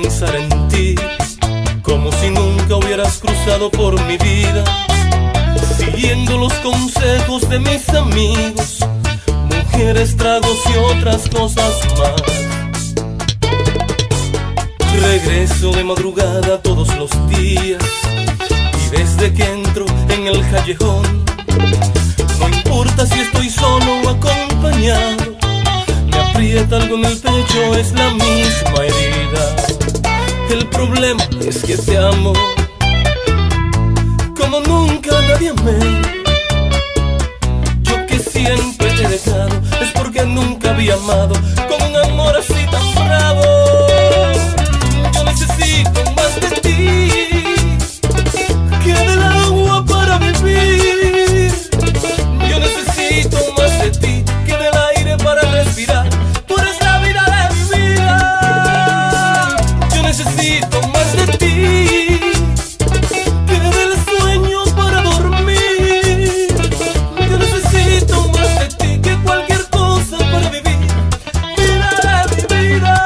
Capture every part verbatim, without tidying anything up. pensar en ti, como si nunca hubieras cruzado por mi vida, siguiendo los consejos de mis amigos, mujeres, tragos y otras cosas más. Regreso de madrugada todos los días, y desde que entro en el callejón, no importa si estoy solo o acompañado, me aprieta algo en el pecho, es la misma herida. El problema es que te amo como nunca nadie amé. Yo que siempre te he dejado es porque nunca había amado con un amor así tan bravo. Yo necesito más de ti que del agua para vivir. Yo necesito más de ti que del aire para respirar. Tú eres la vida de mi vida. Yo necesito más de ti que del sueño para dormir. Yo necesito más de ti que cualquier cosa para vivir. Vida de mi vida.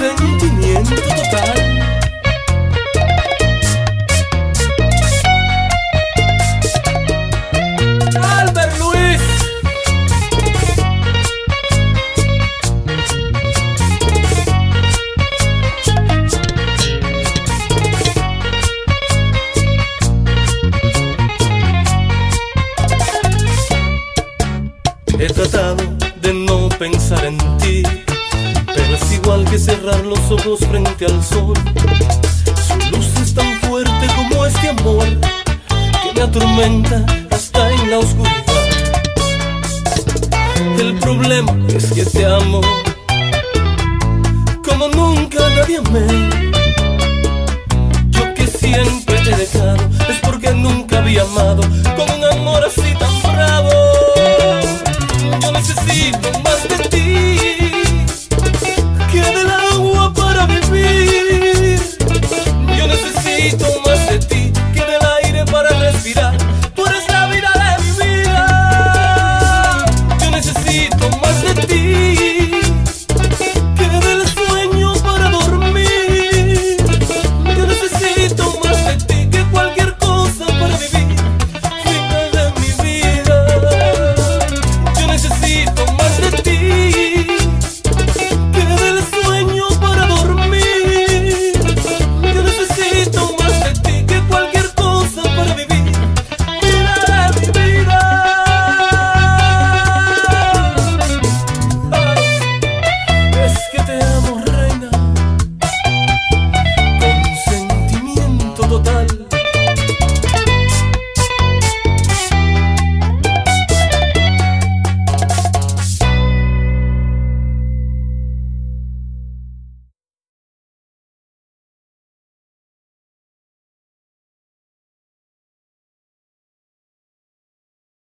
Sentimiento total. Albert Luis. He tratado de no pensar en ti, pero es igual que cerrar los ojos frente al sol. Su luz es tan fuerte como este amor que me atormenta hasta en la oscuridad. El problema es que te amo como nunca nadie amé. Yo que siempre te he dejado es porque nunca había amado con un